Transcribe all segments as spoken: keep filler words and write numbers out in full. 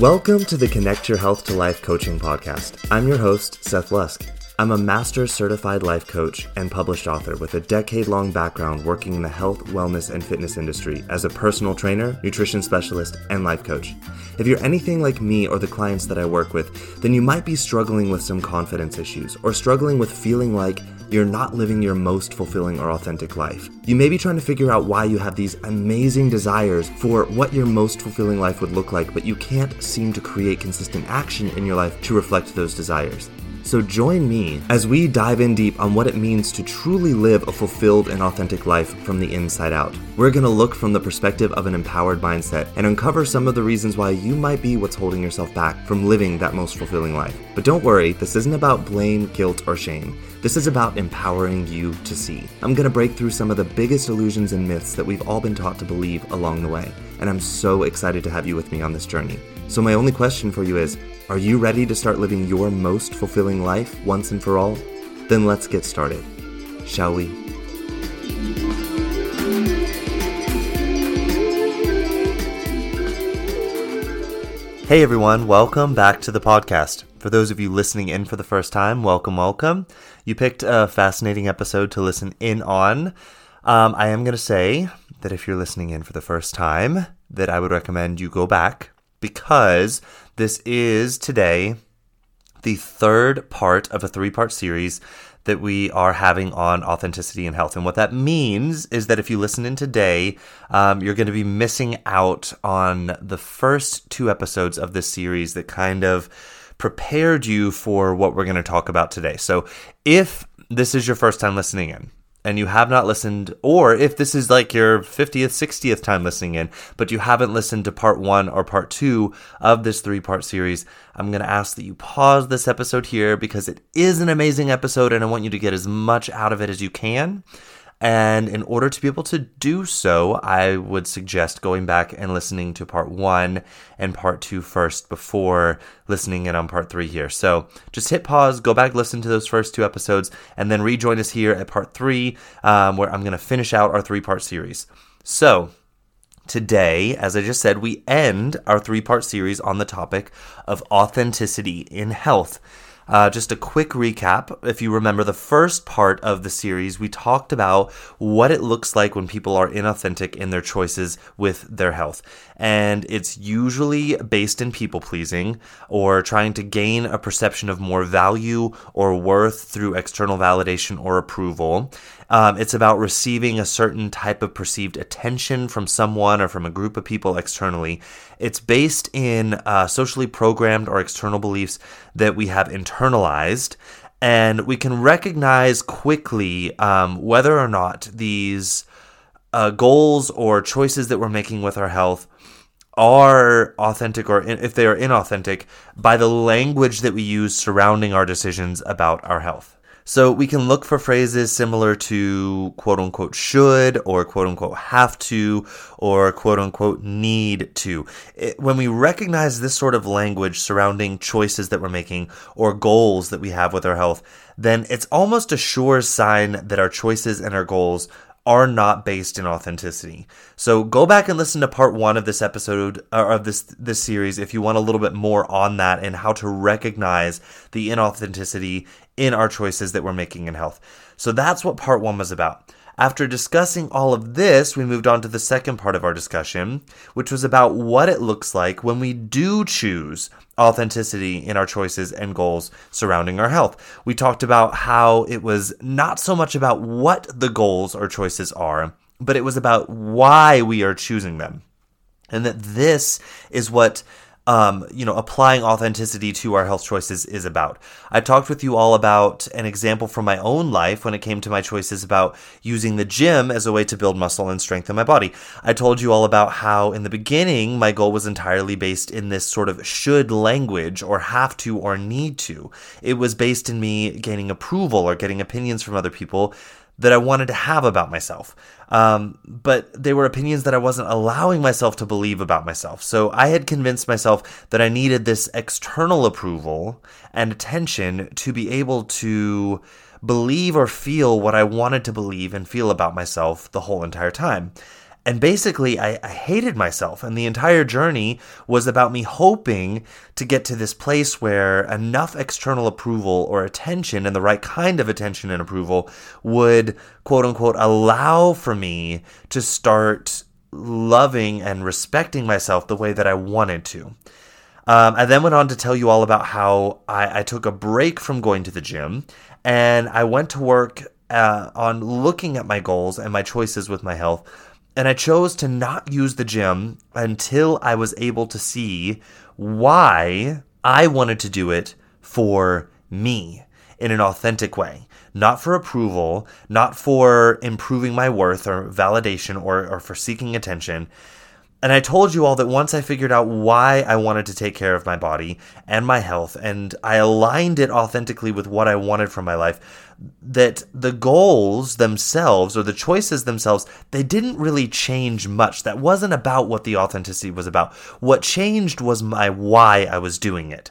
Welcome to the Connect Your Health to Life Coaching Podcast. I'm your host, Seth Lusk. I'm a master's certified life coach and published author with a decade-long background working in the health, wellness, and fitness industry as a personal trainer, nutrition specialist, and life coach. If you're anything like me or the clients that I work with, then you might be struggling with some confidence issues or struggling with feeling like you're not living your most fulfilling or authentic life. You may be trying to figure out why you have these amazing desires for what your most fulfilling life would look like, but you can't seem to create consistent action in your life to reflect those desires. So join me as we dive in deep on what it means to truly live a fulfilled and authentic life from the inside out. We're gonna look from the perspective of an empowered mindset and uncover some of the reasons why you might be what's holding yourself back from living that most fulfilling life. But don't worry, this isn't about blame, guilt, or shame. This is about empowering you to see. I'm gonna break through some of the biggest illusions and myths that we've all been taught to believe along the way. And I'm so excited to have you with me on this journey. So my only question for you is, are you ready to start living your most fulfilling life once and for all? Then let's get started, shall we? Hey everyone, welcome back to the podcast. For those of you listening in for the first time, welcome, welcome. You picked a fascinating episode to listen in on. Um, I am going to say that if you're listening in for the first time, that I would recommend you go back, because this is today the third part of a three-part series that we are having on authenticity and health. And what that means is that if you listen in today, um, you're going to be missing out on the first two episodes of this series that kind of prepared you for what we're going to talk about today. So if this is your first time listening in, and you have not listened, or if this is like your fiftieth, sixtieth time listening in, but you haven't listened to part one or part two of this three-part series, I'm going to ask that you pause this episode here because it is an amazing episode and I want you to get as much out of it as you can. And in order to be able to do so, I would suggest going back and listening to part one and part two first before listening in on part three here. So just hit pause, go back, listen to those first two episodes, and then rejoin us here at part three, um, where I'm going to finish out our three-part series. So today, as I just said, we end our three-part series on the topic of authenticity in health. Uh, just a quick recap. If you remember the first part of the series, we talked about what it looks like when people are inauthentic in their choices with their health. And it's usually based in people pleasing or trying to gain a perception of more value or worth through external validation or approval. Um, it's about receiving a certain type of perceived attention from someone or from a group of people externally. It's based in uh, socially programmed or external beliefs that we have internalized, and we can recognize quickly um, whether or not these uh, goals or choices that we're making with our health are authentic or in, if they are inauthentic by the language that we use surrounding our decisions about our health. So we can look for phrases similar to quote-unquote should or quote-unquote have to or quote-unquote need to. It, when we recognize this sort of language surrounding choices that we're making or goals that we have with our health, then it's almost a sure sign that our choices and our goals are not based in authenticity. So go back and listen to part one of this episode, or of this this series, if you want a little bit more on that and how to recognize the inauthenticity in our choices that we're making in health. So that's what part one was about. After discussing all of this, we moved on to the second part of our discussion, which was about what it looks like when we do choose authenticity in our choices and goals surrounding our health. We talked about how it was not so much about what the goals or choices are, but it was about why we are choosing them. And that this is what Um, you know, applying authenticity to our health choices is about. I talked with you all about an example from my own life when it came to my choices about using the gym as a way to build muscle and strengthen my body. I told you all about how in the beginning, my goal was entirely based in this sort of should language or have to or need to. It was based in me gaining approval or getting opinions from other people that I wanted to have about myself. Um, but they were opinions that I wasn't allowing myself to believe about myself. So I had convinced myself that I needed this external approval and attention to be able to believe or feel what I wanted to believe and feel about myself the whole entire time. And basically, I, I hated myself. And the entire journey was about me hoping to get to this place where enough external approval or attention, and the right kind of attention and approval, would, quote unquote, allow for me to start loving and respecting myself the way that I wanted to. Um, I then went on to tell you all about how I, I took a break from going to the gym, and I went to work uh, on looking at my goals and my choices with my health. And I chose to not use the gym until I was able to see why I wanted to do it for me in an authentic way. Not for approval, not for improving my worth or validation or, or for seeking attention. And I told you all that once I figured out why I wanted to take care of my body and my health, and I aligned it authentically with what I wanted from my life, that the goals themselves or the choices themselves, they didn't really change much. That wasn't about what the authenticity was about. What changed was my why I was doing it.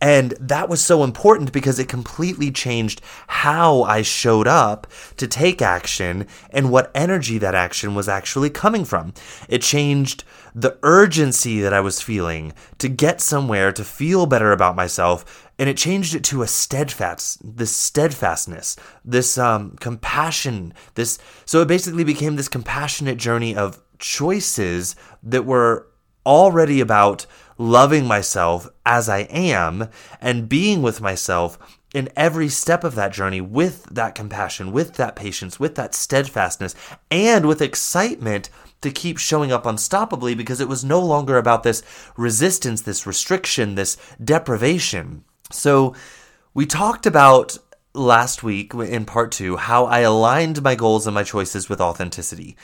And that was so important because it completely changed how I showed up to take action and what energy that action was actually coming from. It changed the urgency that I was feeling to get somewhere, to feel better about myself, and it changed it to a steadfast, this steadfastness, this um, compassion, this. So it basically became this compassionate journey of choices that were already about loving myself as I am and being with myself in every step of that journey with that compassion, with that patience, with that steadfastness, and with excitement to keep showing up unstoppably, because it was no longer about this resistance, this restriction, this deprivation. So we talked about last week in part two how I aligned my goals and my choices with authenticity.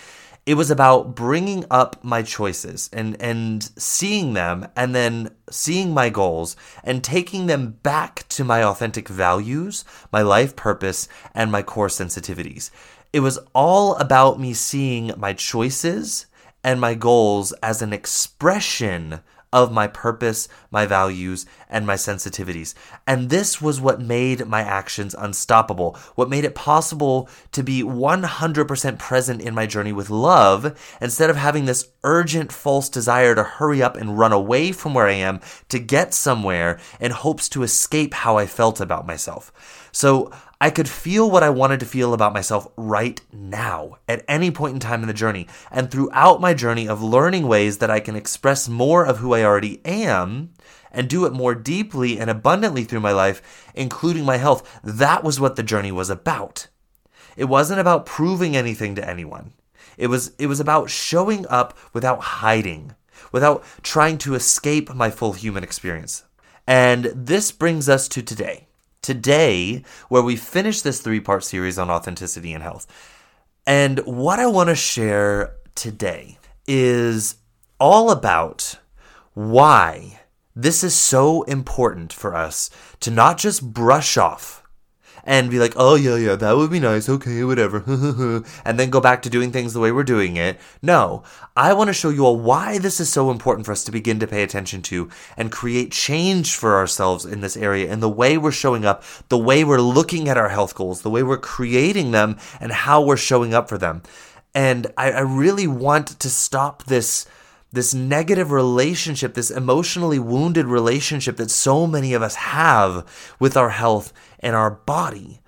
It was about bringing up my choices and, and seeing them, and then seeing my goals and taking them back to my authentic values, my life purpose, and my core sensitivities. It was all about me seeing my choices and my goals as an expression of my purpose, my values, and my sensitivities. And this was what made my actions unstoppable, what made it possible to be one hundred percent present in my journey with love, instead of having this urgent false desire to hurry up and run away from where I am to get somewhere in hopes to escape how I felt about myself. So I could feel what I wanted to feel about myself right now at any point in time in the journey. And throughout my journey of learning ways that I can express more of who I already am and do it more deeply and abundantly through my life, including my health, that was what the journey was about. It wasn't about proving anything to anyone. It was, it was about showing up without hiding, without trying to escape my full human experience. And this brings us to today. Today, where we finish this three-part series on authenticity and health. And what I want to share today is all about why this is so important for us to not just brush off and be like, oh, yeah, yeah, that would be nice, okay, whatever, and then go back to doing things the way we're doing it. No, I want to show you all why this is so important for us to begin to pay attention to and create change for ourselves in this area, in the way we're showing up, the way we're looking at our health goals, the way we're creating them, and how we're showing up for them. And I, I really want to stop this This negative relationship, this emotionally wounded relationship that so many of us have with our health and our body.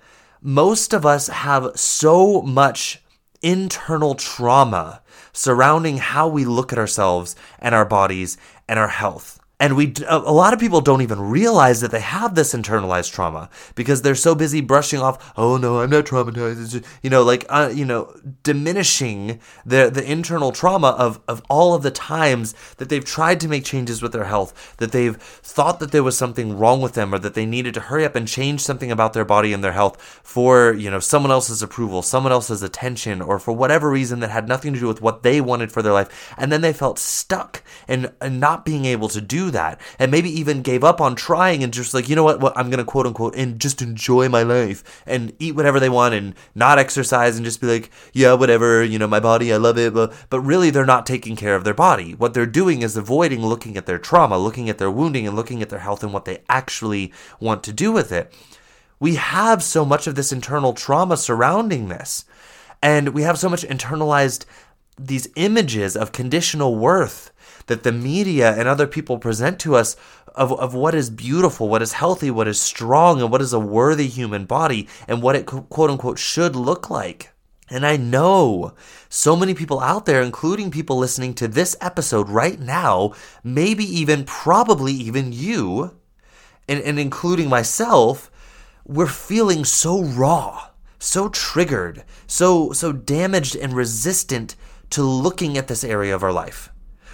Most of us have so much internal trauma surrounding how we look at ourselves and our bodies and our health. And we, a lot of people don't even realize that they have this internalized trauma because they're so busy brushing off, oh no, I'm not traumatized, you know, like, uh, you know, diminishing the the internal trauma of, of all of the times that they've tried to make changes with their health, that they've thought that there was something wrong with them or that they needed to hurry up and change something about their body and their health for, you know, someone else's approval, someone else's attention, or for whatever reason that had nothing to do with what they wanted for their life. And then they felt stuck and not being able to do that, and maybe even gave up on trying and just like, you know what, well, I'm going to quote unquote and just enjoy my life and eat whatever they want and not exercise and just be like, yeah, whatever, you know, my body, I love it. But, but really they're not taking care of their body. What they're doing is avoiding looking at their trauma, looking at their wounding, and looking at their health and what they actually want to do with it. We have so much of this internal trauma surrounding this, and we have so much internalized these images of conditional worth that the media and other people present to us of, of what is beautiful, what is healthy, what is strong, and what is a worthy human body, and what it quote-unquote should look like. And I know so many people out there, including people listening to this episode right now, maybe even, probably even you, and, and including myself, we're feeling so raw, so triggered, so so damaged and resistant to looking at this area of our life.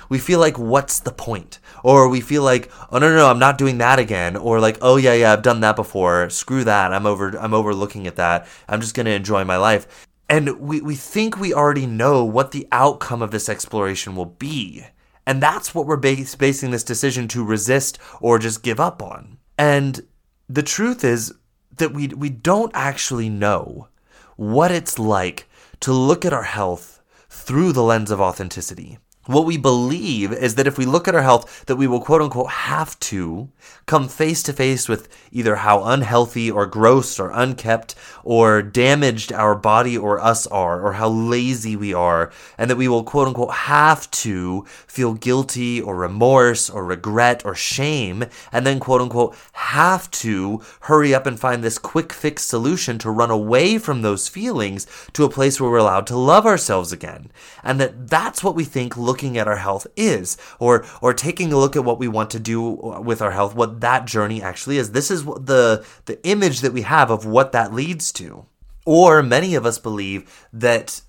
We feel like, what's the point? Or we feel like, oh, no, no, no, I'm not doing that again. Or like, oh, yeah, yeah, I've done that before. Screw that. I'm over I'm over looking at that. I'm just going to enjoy my life. And we, we think we already know what the outcome of this exploration will be. And that's what we're base, basing this decision to resist or just give up on. And the truth is that we we don't actually know what it's like to look at our health through the lens of authenticity. What we believe is that if we look at our health, that we will quote unquote have to come face to face with either how unhealthy or gross or unkept or damaged our body or us are, or how lazy we are, and that we will quote unquote have to feel guilty or remorse or regret or shame, and then quote unquote have to hurry up and find this quick fix solution to run away from those feelings to a place where we're allowed to love ourselves again. And that that's what we think looking Looking at our health is, or or taking a look at what we want to do with our health, what that journey actually is. This is the the image that we have of what that leads to. Or many of us believe that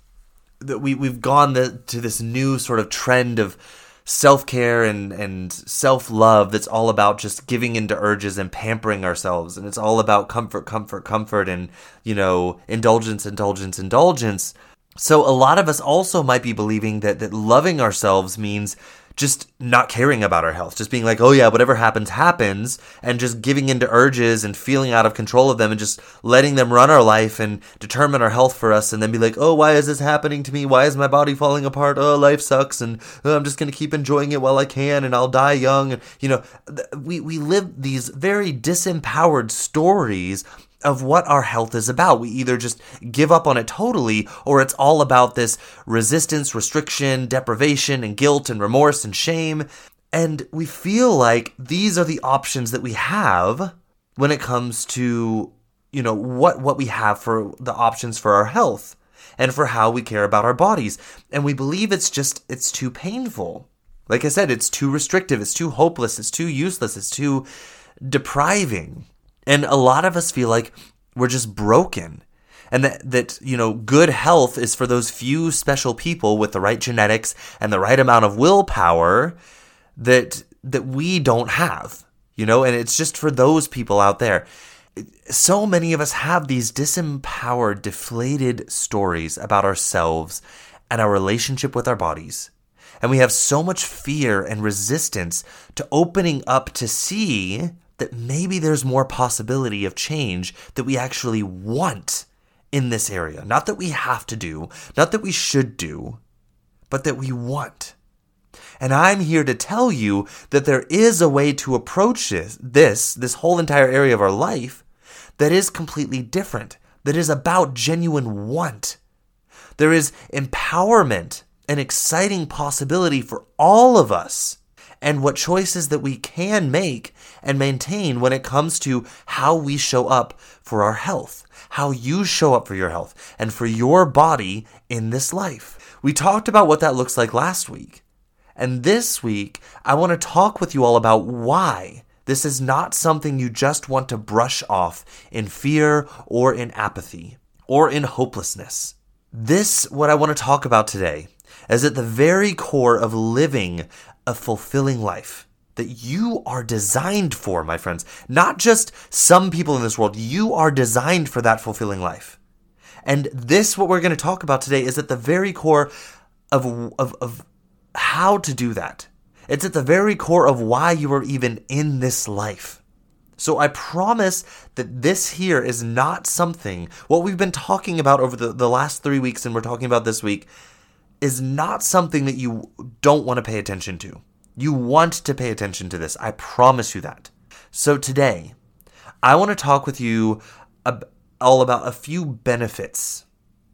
that we we've gone the, to this new sort of trend of self-care and and self-love that's all about just giving into urges and pampering ourselves, and it's all about comfort, comfort, comfort, and you know, indulgence, indulgence, indulgence. So a lot of us also might be believing that that loving ourselves means just not caring about our health, just being like, oh yeah, whatever happens, happens, and just giving into urges and feeling out of control of them and just letting them run our life and determine our health for us, and then be like, oh, why is this happening to me? Why is my body falling apart? Oh, life sucks, and oh, I'm just going to keep enjoying it while I can, and I'll die young. And, you know, we, we live these very disempowered stories of what our health is about. We either just give up on it totally, or it's all about this resistance, restriction, deprivation, and guilt, and remorse, and shame. And we feel like these are the options that we have when it comes to, you know, what, what we have for the options for our health and for how we care about our bodies. And we believe it's just, it's too painful. Like I said, it's too restrictive, it's too hopeless, it's too useless, it's too depriving. And a lot of us feel like we're just broken, and that, that, you know, good health is for those few special people with the right genetics and the right amount of willpower that that we don't have, you know, and it's just for those people out there. So many of us have these disempowered, deflated stories about ourselves and our relationship with our bodies. And we have so much fear and resistance to opening up to see that maybe there's more possibility of change that we actually want in this area. Not that we have to do, not that we should do, but that we want. And I'm here to tell you that there is a way to approach this, this, this whole entire area of our life that is completely different, that is about genuine want. There is empowerment and exciting possibility for all of us, and what choices that we can make and maintain when it comes to how we show up for our health, how you show up for your health and for your body in this life. We talked about what that looks like last week. And this week, I want to talk with you all about why this is not something you just want to brush off in fear or in apathy or in hopelessness. This, what I want to talk about today, is at the very core of living a fulfilling life that you are designed for, my friends. Not just some people in this world. You are designed for that fulfilling life. And this, what we're going to talk about today, is at the very core of, of, of how to do that. It's at the very core of why you are even in this life. So I promise that this here is not something, what we've been talking about over the, the last three weeks and we're talking about this week, is not something that you don't want to pay attention to. You want to pay attention to this. I promise you that. So today, I want to talk with you ab- all about a few benefits,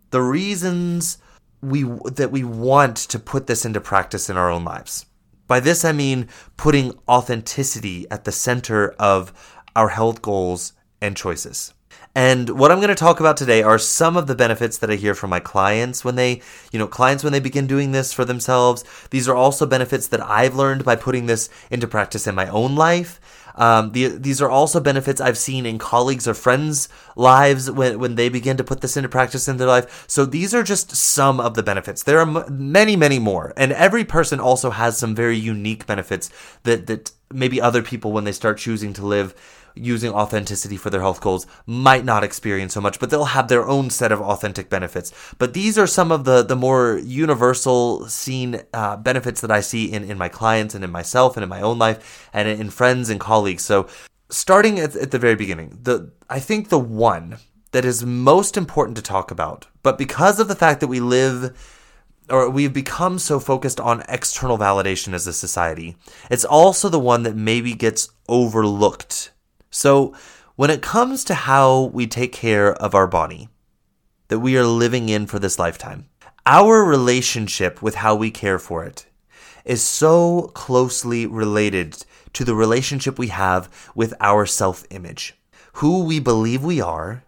the reasons we that we want to put this into practice in our own lives. By this, I mean putting authenticity at the center of our health goals and choices. And what I'm going to talk about today are some of the benefits that I hear from my clients when they, you know, clients when they begin doing this for themselves. These are also benefits that I've learned by putting this into practice in my own life. Um, the, these are also benefits I've seen in colleagues or friends' lives when, when they begin to put this into practice in their life. So these are just some of the benefits. There are m- many, many more. And every person also has some very unique benefits that, that maybe other people, when they start choosing to live using authenticity for their health goals, might not experience so much, but they'll have their own set of authentic benefits. But these are some of the, the more universal seen uh, benefits that I see in, in my clients and in myself and in my own life and in friends and colleagues. So starting at, at the very beginning, the I think the one that is most important to talk about, but because of the fact that we live or we've become so focused on external validation as a society, it's also the one that maybe gets overlooked. So when it comes to how we take care of our body that we are living in for this lifetime, our relationship with how we care for it is so closely related to the relationship we have with our self-image, who we believe we are,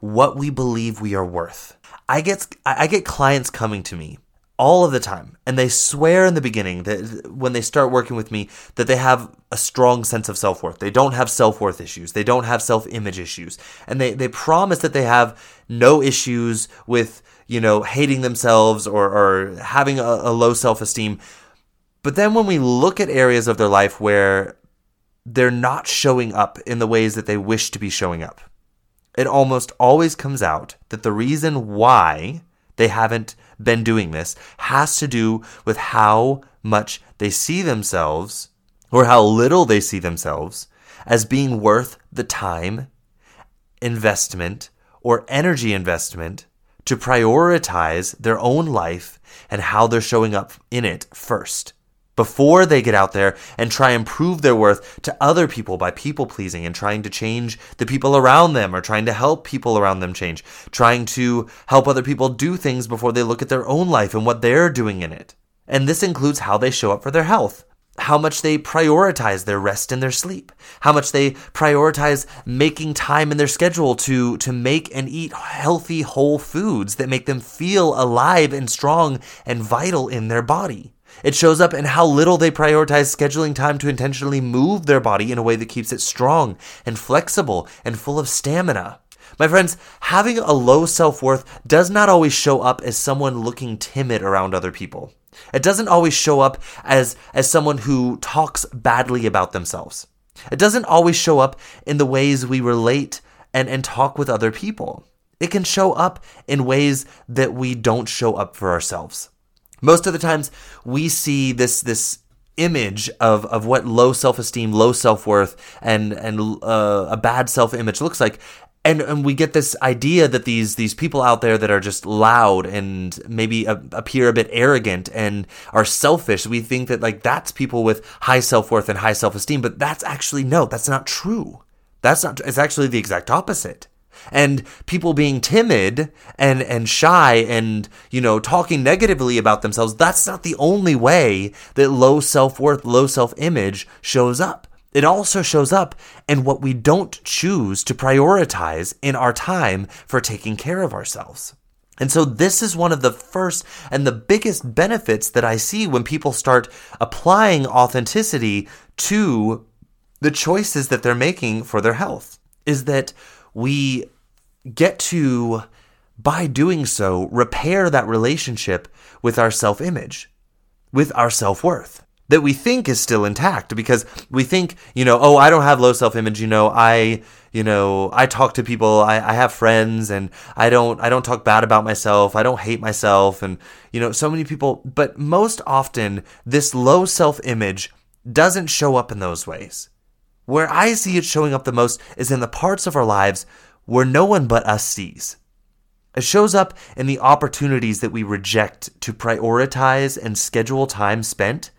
what we believe we are worth. I get I get clients coming to me all of the time, and they swear in the beginning that when they start working with me that they have a strong sense of self-worth. They don't have self-worth issues. They don't have self-image issues. And they, they promise that they have no issues with, you know, hating themselves or, or having a, a low self-esteem. But then when we look at areas of their life where they're not showing up in the ways that they wish to be showing up, it almost always comes out that the reason why they haven't been doing this has to do with how much they see themselves or how little they see themselves as being worth the time, investment, or energy investment to prioritize their own life and how they're showing up in it first, before they get out there and try and prove their worth to other people by people-pleasing and trying to change the people around them or trying to help people around them change, trying to help other people do things before they look at their own life and what they're doing in it. And this includes how they show up for their health, how much they prioritize their rest and their sleep, how much they prioritize making time in their schedule to, to make and eat healthy whole foods that make them feel alive and strong and vital in their body. It shows up in how little they prioritize scheduling time to intentionally move their body in a way that keeps it strong and flexible and full of stamina. My friends, having a low self-worth does not always show up as someone looking timid around other people. It doesn't always show up as, as someone who talks badly about themselves. It doesn't always show up in the ways we relate and, and talk with other people. It can show up in ways that we don't show up for ourselves. Most of the times we see this this image of, of what low self-esteem, low self-worth, and and uh, a bad self-image looks like. And and we get this idea that these these people out there that are just loud and maybe a, appear a bit arrogant and are selfish, we think that like that's people with high self-worth and high self-esteem. But that's actually, no, that's not true. That's not, it's actually the exact opposite. And people being timid and, and shy and, you know, talking negatively about themselves, that's not the only way that low self-worth, low self-image shows up. It also shows up in what we don't choose to prioritize in our time for taking care of ourselves. And so this is one of the first and the biggest benefits that I see when people start applying authenticity to the choices that they're making for their health, is that we get to, by doing so, repair that relationship with our self-image, with our self-worth that we think is still intact, because we think, you know, oh, I don't have low self-image. You know, I, you know, I talk to people, I, I have friends, and I don't, I don't talk bad about myself. I don't hate myself. And, you know, so many people, but most often this low self-image doesn't show up in those ways. Where I see it showing up the most is in the parts of our lives where no one but us sees. It shows up in the opportunities that we reject to prioritize and schedule time spent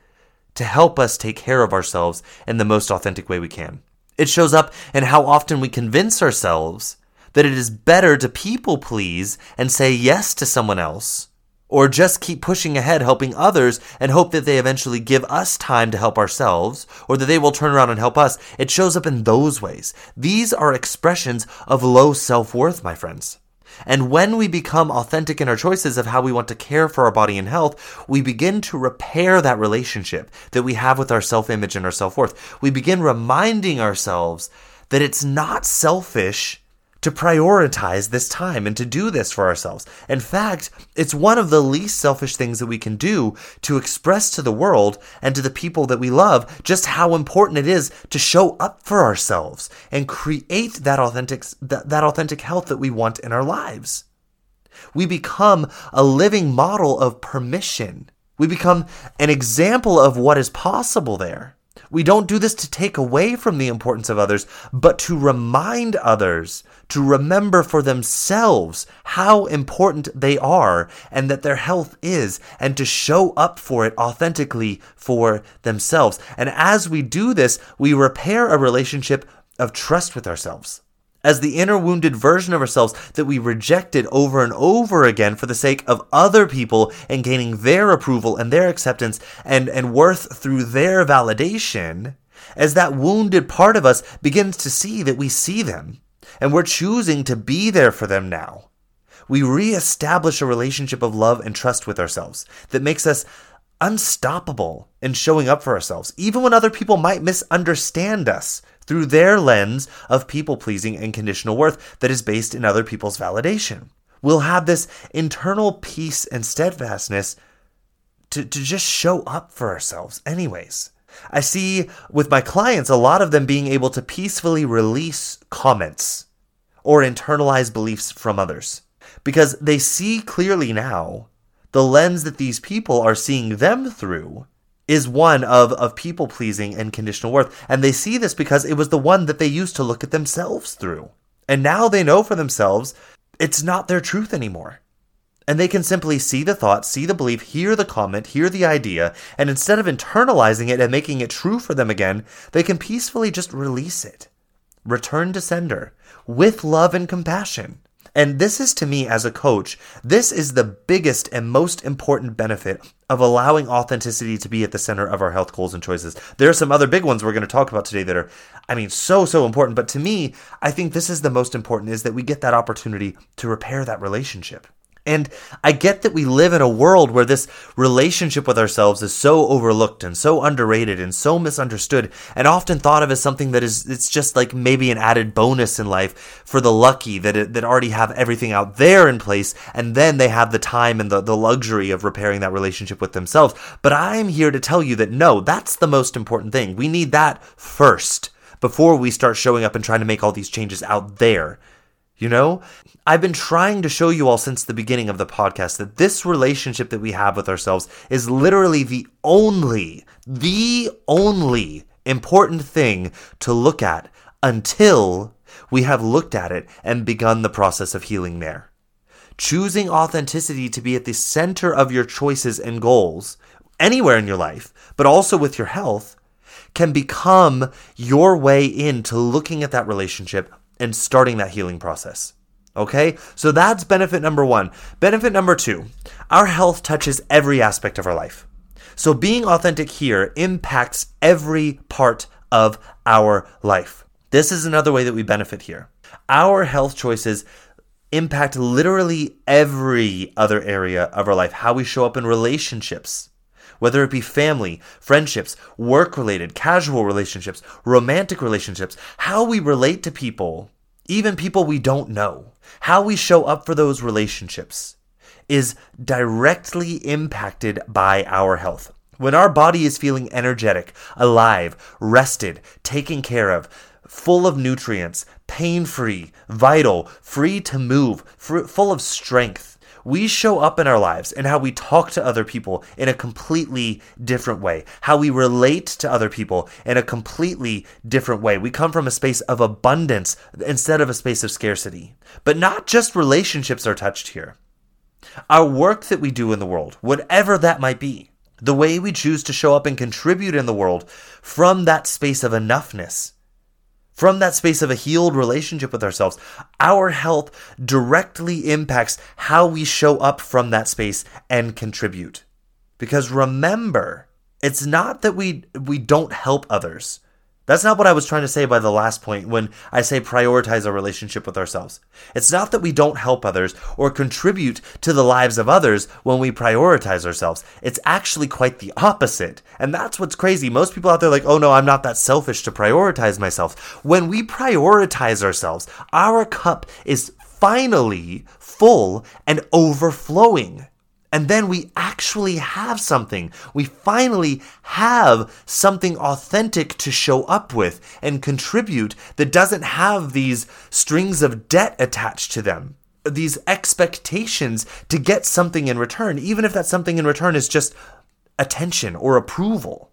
to help us take care of ourselves in the most authentic way we can. It shows up in how often we convince ourselves that it is better to people please and say yes to someone else or just keep pushing ahead helping others and hope that they eventually give us time to help ourselves, or that they will turn around and help us. It shows up in those ways. These are expressions of low self-worth, my friends. And when we become authentic in our choices of how we want to care for our body and health, we begin to repair that relationship that we have with our self-image and our self-worth. We begin reminding ourselves that it's not selfish to prioritize this time and to do this for ourselves. In fact, it's one of the least selfish things that we can do to express to the world and to the people that we love just how important it is to show up for ourselves and create that authentic, that, that authentic health that we want in our lives. We become a living model of permission. We become an example of what is possible there. We don't do this to take away from the importance of others, but to remind others to remember for themselves how important they are and that their health is, and to show up for it authentically for themselves. And as we do this, we repair a relationship of trust with ourselves, as the inner wounded version of ourselves that we rejected over and over again for the sake of other people and gaining their approval and their acceptance and, and worth through their validation, as that wounded part of us begins to see that we see them and we're choosing to be there for them now. We reestablish a relationship of love and trust with ourselves that makes us unstoppable in showing up for ourselves, even when other people might misunderstand us through their lens of people-pleasing and conditional worth that is based in other people's validation. We'll have this internal peace and steadfastness to, to just show up for ourselves anyways. I see with my clients a lot of them being able to peacefully release comments or internalize beliefs from others because they see clearly now the lens that these people are seeing them through is one of, of people-pleasing and conditional worth. And they see this because it was the one that they used to look at themselves through. And now they know for themselves, it's not their truth anymore. And they can simply see the thought, see the belief, hear the comment, hear the idea, and instead of internalizing it and making it true for them again, they can peacefully just release it. Return to sender with love and compassion. And this is, to me as a coach, this is the biggest and most important benefit of allowing authenticity to be at the center of our health goals and choices. There are some other big ones we're going to talk about today that are, I mean, so, so important. But to me, I think this is the most important, is that we get that opportunity to repair that relationship. And I get that we live in a world where this relationship with ourselves is so overlooked and so underrated and so misunderstood and often thought of as something that is, it's just like maybe an added bonus in life for the lucky that that already have everything out there in place, and then they have the time and the, the luxury of repairing that relationship with themselves. But I'm here to tell you that no, that's the most important thing. We need that first before we start showing up and trying to make all these changes out there. You know, I've been trying to show you all since the beginning of the podcast that this relationship that we have with ourselves is literally the only, the only important thing to look at until we have looked at it and begun the process of healing there. Choosing authenticity to be at the center of your choices and goals anywhere in your life, but also with your health, can become your way into looking at that relationship and starting that healing process. Okay? So that's benefit number one. Benefit number two, our health touches every aspect of our life. So being authentic here impacts every part of our life. This is another way that we benefit here. Our health choices impact literally every other area of our life, how we show up in relationships, whether it be family, friendships, work-related, casual relationships, romantic relationships, how we relate to people, even people we don't know, how we show up for those relationships is directly impacted by our health. When our body is feeling energetic, alive, rested, taken care of, full of nutrients, pain-free, vital, free to move, full of strength, we show up in our lives and how we talk to other people in a completely different way, how we relate to other people in a completely different way. We come from a space of abundance instead of a space of scarcity. But not just relationships are touched here. Our work that we do in the world, whatever that might be, the way we choose to show up and contribute in the world from that space of enoughness, From that space of a healed relationship with ourselves, our health directly impacts how we show up from that space and contribute. Because remember, it's not that we we don't help others. That's not what I was trying to say by the last point when I say prioritize our relationship with ourselves. It's not that we don't help others or contribute to the lives of others when we prioritize ourselves. It's actually quite the opposite. And that's what's crazy. Most people out there are like, oh no, I'm not that selfish to prioritize myself. When we prioritize ourselves, our cup is finally full and overflowing. And then we actually have something. We finally have something authentic to show up with and contribute that doesn't have these strings of debt attached to them, these expectations to get something in return, even if that something in return is just attention or approval.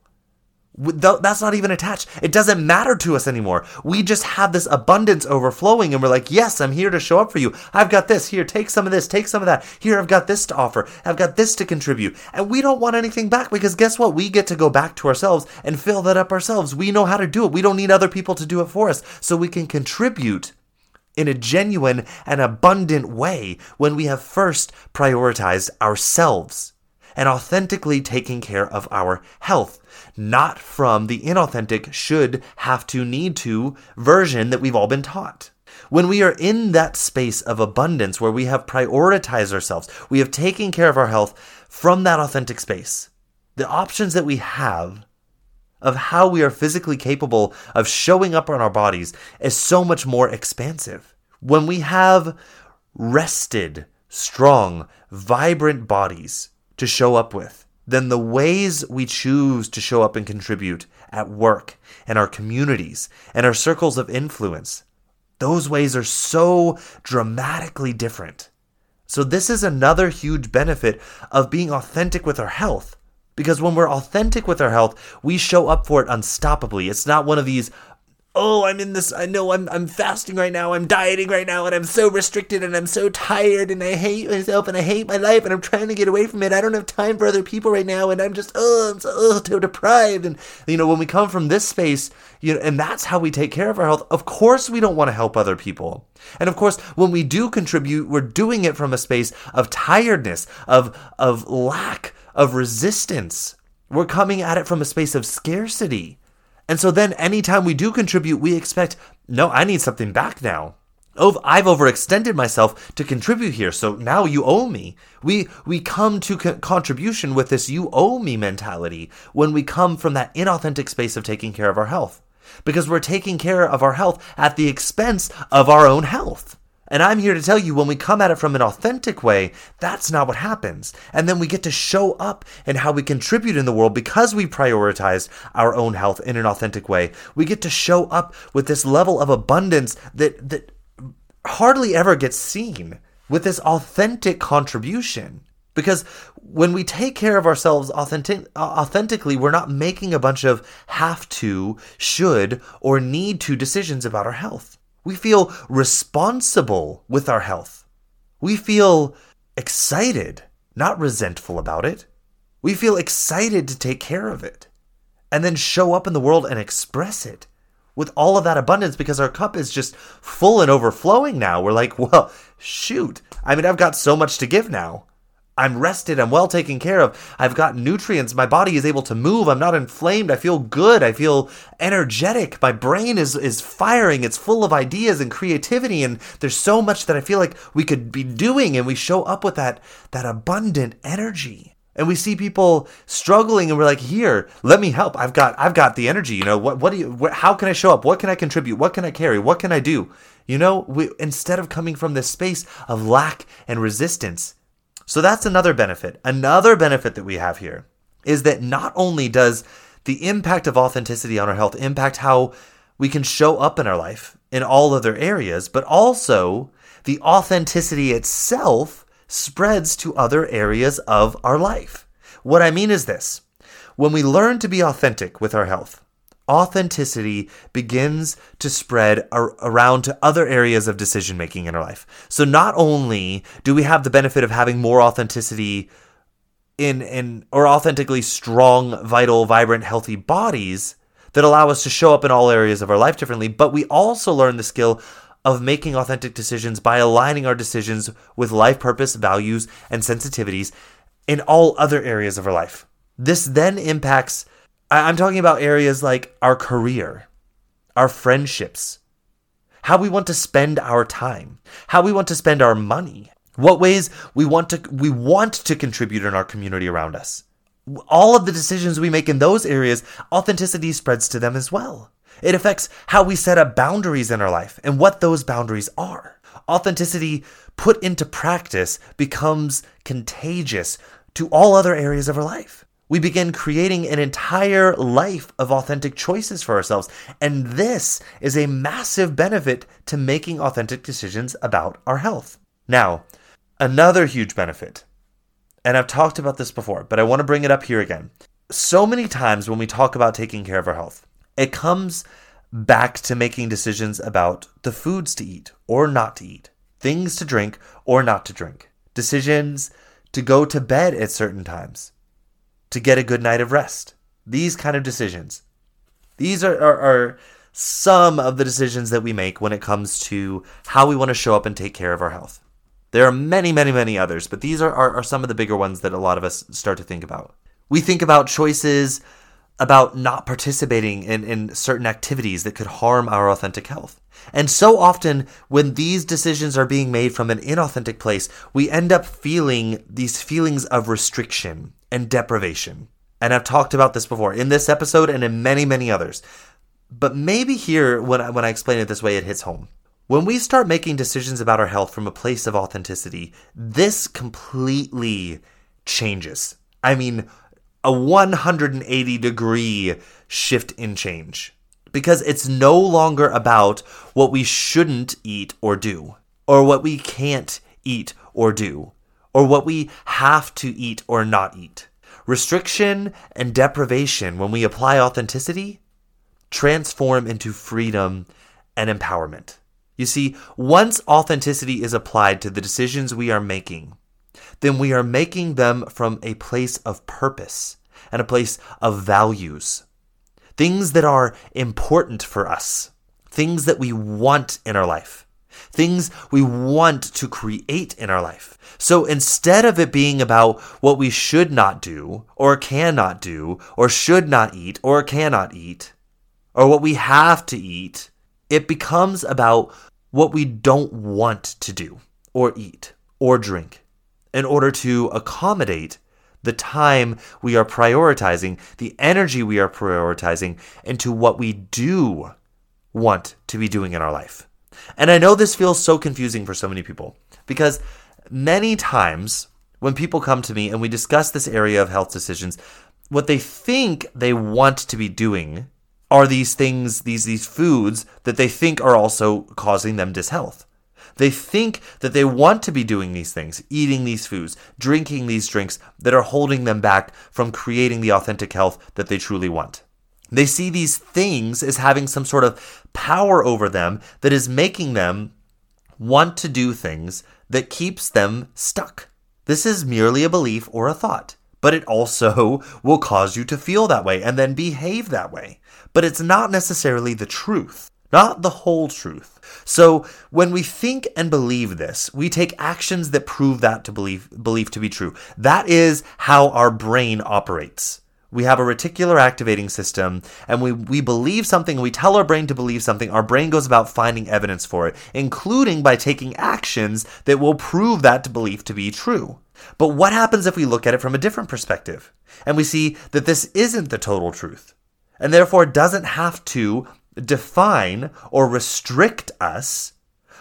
That's not even attached. It doesn't matter to us anymore. We just have this abundance overflowing and we're like, yes, I'm here to show up for you. I've got this. Here, take some of this. Take some of that. Here, I've got this to offer. I've got this to contribute. And we don't want anything back because guess what? We get to go back to ourselves and fill that up ourselves. We know how to do it. We don't need other people to do it for us. So we can contribute in a genuine and abundant way when we have first prioritized ourselves and authentically taking care of our health, not from the inauthentic should, have to, need to version that we've all been taught. When we are in that space of abundance where we have prioritized ourselves, we have taken care of our health from that authentic space, the options that we have of how we are physically capable of showing up on our bodies is so much more expansive. When we have rested, strong, vibrant bodies to show up with, then the ways we choose to show up and contribute at work and our communities and our circles of influence, those ways are so dramatically different. So this is another huge benefit of being authentic with our health, because when we're authentic with our health, we show up for it unstoppably. It's not one of these, oh, I'm in this, I know I'm I'm fasting right now, I'm dieting right now, and I'm so restricted, and I'm so tired, and I hate myself, and I hate my life, and I'm trying to get away from it, I don't have time for other people right now, and I'm just, oh, I'm so, oh, so deprived, and, you know, when we come from this space, you know, and that's how we take care of our health, of course we don't want to help other people. And of course, when we do contribute, we're doing it from a space of tiredness, of of lack, of resistance. We're coming at it from a space of scarcity. And so then anytime we do contribute, we expect, no, I need something back now. Oh, I've overextended myself to contribute here, so now you owe me. We we come to co- contribution with this you owe me mentality when we come from that inauthentic space of taking care of our health, because we're taking care of our health at the expense of our own health. And I'm here to tell you, when we come at it from an authentic way, that's not what happens. And then we get to show up in how we contribute in the world because we prioritize our own health in an authentic way. We get to show up with this level of abundance that that hardly ever gets seen, with this authentic contribution. Because when we take care of ourselves authentic, authentically, we're not making a bunch of have to, should, or need to decisions about our health. We feel responsible with our health. We feel excited, not resentful about it. We feel excited to take care of it and then show up in the world and express it with all of that abundance, because our cup is just full and overflowing now. We're like, well, shoot. I mean, I've got so much to give now. I'm rested. I'm well taken care of. I've got nutrients. My body is able to move. I'm not inflamed. I feel good. I feel energetic. My brain is, is firing. It's full of ideas and creativity. And there's so much that I feel like we could be doing. And we show up with that, that abundant energy. And we see people struggling, and we're like, here, let me help. I've got, I've got the energy. You know, what, what do you, what, how can I show up? What can I contribute? What can I carry? What can I do? You know, we, instead of coming from this space of lack and resistance. So that's another benefit. Another benefit that we have here is that not only does the impact of authenticity on our health impact how we can show up in our life in all other areas, but also the authenticity itself spreads to other areas of our life. What I mean is this: when we learn to be authentic with our health, authenticity begins to spread ar- around to other areas of decision-making in our life. So not only do we have the benefit of having more authenticity in, in or authentically strong, vital, vibrant, healthy bodies, that allow us to show up in all areas of our life differently, but we also learn the skill of making authentic decisions by aligning our decisions with life purpose, values, and sensitivities in all other areas of our life. This then impacts, I'm talking about areas like our career, our friendships, how we want to spend our time, how we want to spend our money, what ways we want to we want to contribute in our community around us. All of the decisions we make in those areas, authenticity spreads to them as well. It affects how we set up boundaries in our life and what those boundaries are. Authenticity put into practice becomes contagious to all other areas of our life. We begin creating an entire life of authentic choices for ourselves. And this is a massive benefit to making authentic decisions about our health. Now, another huge benefit, and I've talked about this before, but I want to bring it up here again. So many times when we talk about taking care of our health, it comes back to making decisions about the foods to eat or not to eat, things to drink or not to drink, decisions to go to bed at certain times, to get a good night of rest. These kind of decisions. These are, are, are some of the decisions that we make when it comes to how we want to show up and take care of our health. There are many, many, many others, but these are, are, are some of the bigger ones that a lot of us start to think about. We think about choices about not participating in, in certain activities that could harm our authentic health. And so often when these decisions are being made from an inauthentic place, we end up feeling these feelings of restriction and deprivation. And I've talked about this before in this episode and in many, many others. But maybe here, when I, when I explain it this way, it hits home. When we start making decisions about our health from a place of authenticity, this completely changes. I mean, a one hundred eighty degree shift in change, because it's no longer about what we shouldn't eat or do, or what we can't eat or do, or what we have to eat or not eat. Restriction and deprivation, when we apply authenticity, transform into freedom and empowerment. You see, once authenticity is applied to the decisions we are making, then we are making them from a place of purpose and a place of values. Things that are important for us, things that we want in our life, things we want to create in our life. So instead of it being about what we should not do or cannot do or should not eat or cannot eat or what we have to eat, it becomes about what we don't want to do or eat or drink, in order to accommodate the time we are prioritizing, the energy we are prioritizing into what we do want to be doing in our life. And I know this feels so confusing for so many people, because many times when people come to me and we discuss this area of health decisions, what they think they want to be doing are these things, these, these foods that they think are also causing them dishealth. They think that they want to be doing these things, eating these foods, drinking these drinks that are holding them back from creating the authentic health that they truly want. They see these things as having some sort of power over them that is making them want to do things that keeps them stuck. This is merely a belief or a thought, but it also will cause you to feel that way and then behave that way. But it's not necessarily the truth. Not the whole truth. So when we think and believe this, we take actions that prove that to believe, belief to be true. That is how our brain operates. We have a reticular activating system, and we, we believe something, we tell our brain to believe something, our brain goes about finding evidence for it, including by taking actions that will prove that belief to be true. But what happens if we look at it from a different perspective, and we see that this isn't the total truth, and therefore doesn't have to define or restrict us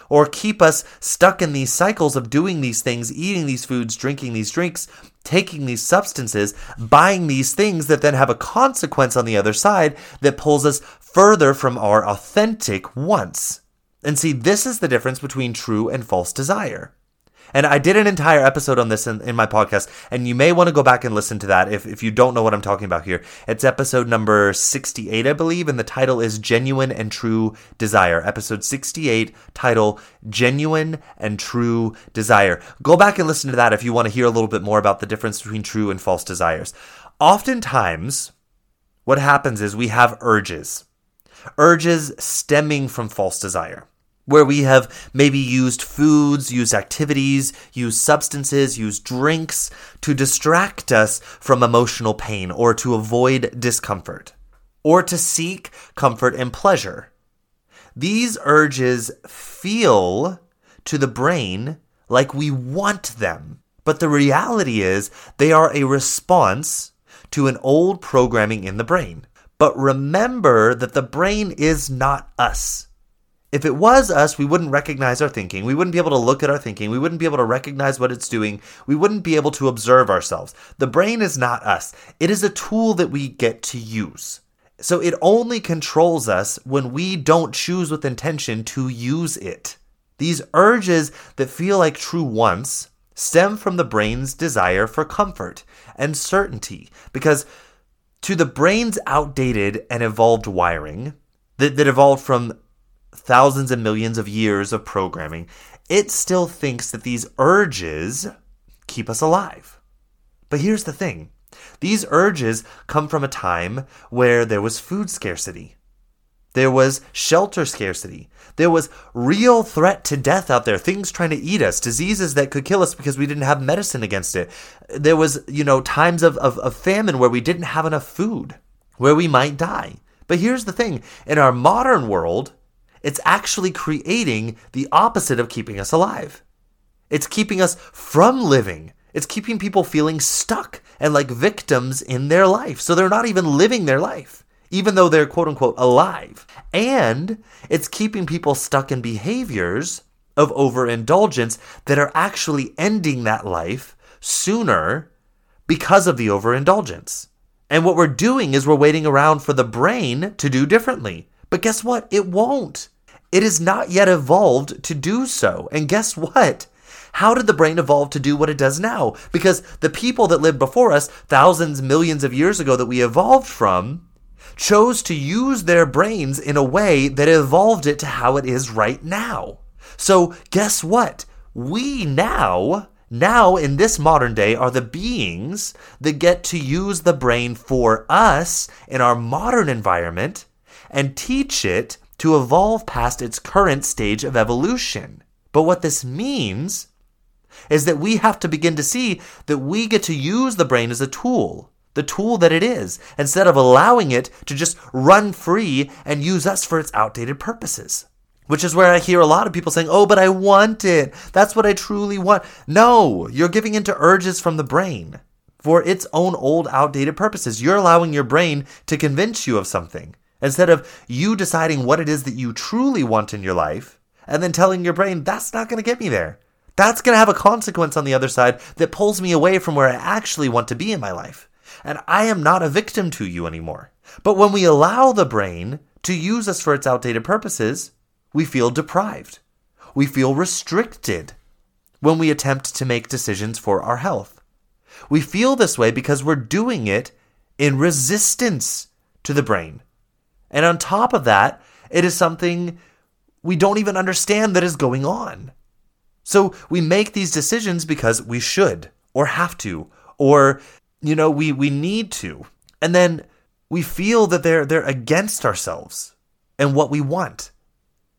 or keep us stuck in these cycles of doing these things, eating these foods, drinking these drinks, taking these substances, buying these things that then have a consequence on the other side that pulls us further from our authentic wants. And see, this is the difference between true and false desire. And I did an entire episode on this in, in my podcast, and you may want to go back and listen to that if, if you don't know what I'm talking about here. It's episode number sixty-eight, I believe, and the title is Genuine and True Desire. Episode sixty-eight, title Genuine and True Desire. Go back and listen to that if you want to hear a little bit more about the difference between true and false desires. Oftentimes, what happens is we have urges. Urges stemming from false desire, where we have maybe used foods, used activities, used substances, used drinks to distract us from emotional pain or to avoid discomfort or to seek comfort and pleasure. These urges feel to the brain like we want them, but the reality is they are a response to an old programming in the brain. But remember that the brain is not us. If it was us, we wouldn't recognize our thinking. We wouldn't be able to look at our thinking. We wouldn't be able to recognize what it's doing. We wouldn't be able to observe ourselves. The brain is not us. It is a tool that we get to use. So it only controls us when we don't choose with intention to use it. These urges that feel like true wants stem from the brain's desire for comfort and certainty, because to the brain's outdated and evolved wiring that, that evolved from thousands and millions of years of programming, it still thinks that these urges keep us alive. But here's the thing. These urges come from a time where there was food scarcity. There was shelter scarcity. There was real threat to death out there, things trying to eat us, diseases that could kill us because we didn't have medicine against it. There was, you know, times of, of, of famine where we didn't have enough food, where we might die. But here's the thing. In our modern world, it's actually creating the opposite of keeping us alive. It's keeping us from living. It's keeping people feeling stuck and like victims in their life. So they're not even living their life, even though they're quote unquote alive. And it's keeping people stuck in behaviors of overindulgence that are actually ending that life sooner because of the overindulgence. And what we're doing is we're waiting around for the brain to do differently. But guess what? It won't. It is not yet evolved to do so. And guess what? How did the brain evolve to do what it does now? Because the people that lived before us, thousands, millions of years ago that we evolved from, chose to use their brains in a way that evolved it to how it is right now. So guess what? We now, now in this modern day, are the beings that get to use the brain for us in our modern environment and teach it to evolve past its current stage of evolution. But what this means is that we have to begin to see that we get to use the brain as a tool, the tool that it is, instead of allowing it to just run free and use us for its outdated purposes. Which is where I hear a lot of people saying, oh, but I want it. That's what I truly want. No, you're giving in to urges from the brain for its own old outdated purposes. You're allowing your brain to convince you of something, instead of you deciding what it is that you truly want in your life and then telling your brain, that's not going to get me there. That's going to have a consequence on the other side that pulls me away from where I actually want to be in my life. And I am not a victim to you anymore. But when we allow the brain to use us for its outdated purposes, we feel deprived. We feel restricted when we attempt to make decisions for our health. We feel this way because we're doing it in resistance to the brain. And on top of that, it is something we don't even understand that is going on. So we make these decisions because we should or have to, or, you know, we, we need to. And then we feel that they're, they're against ourselves and what we want,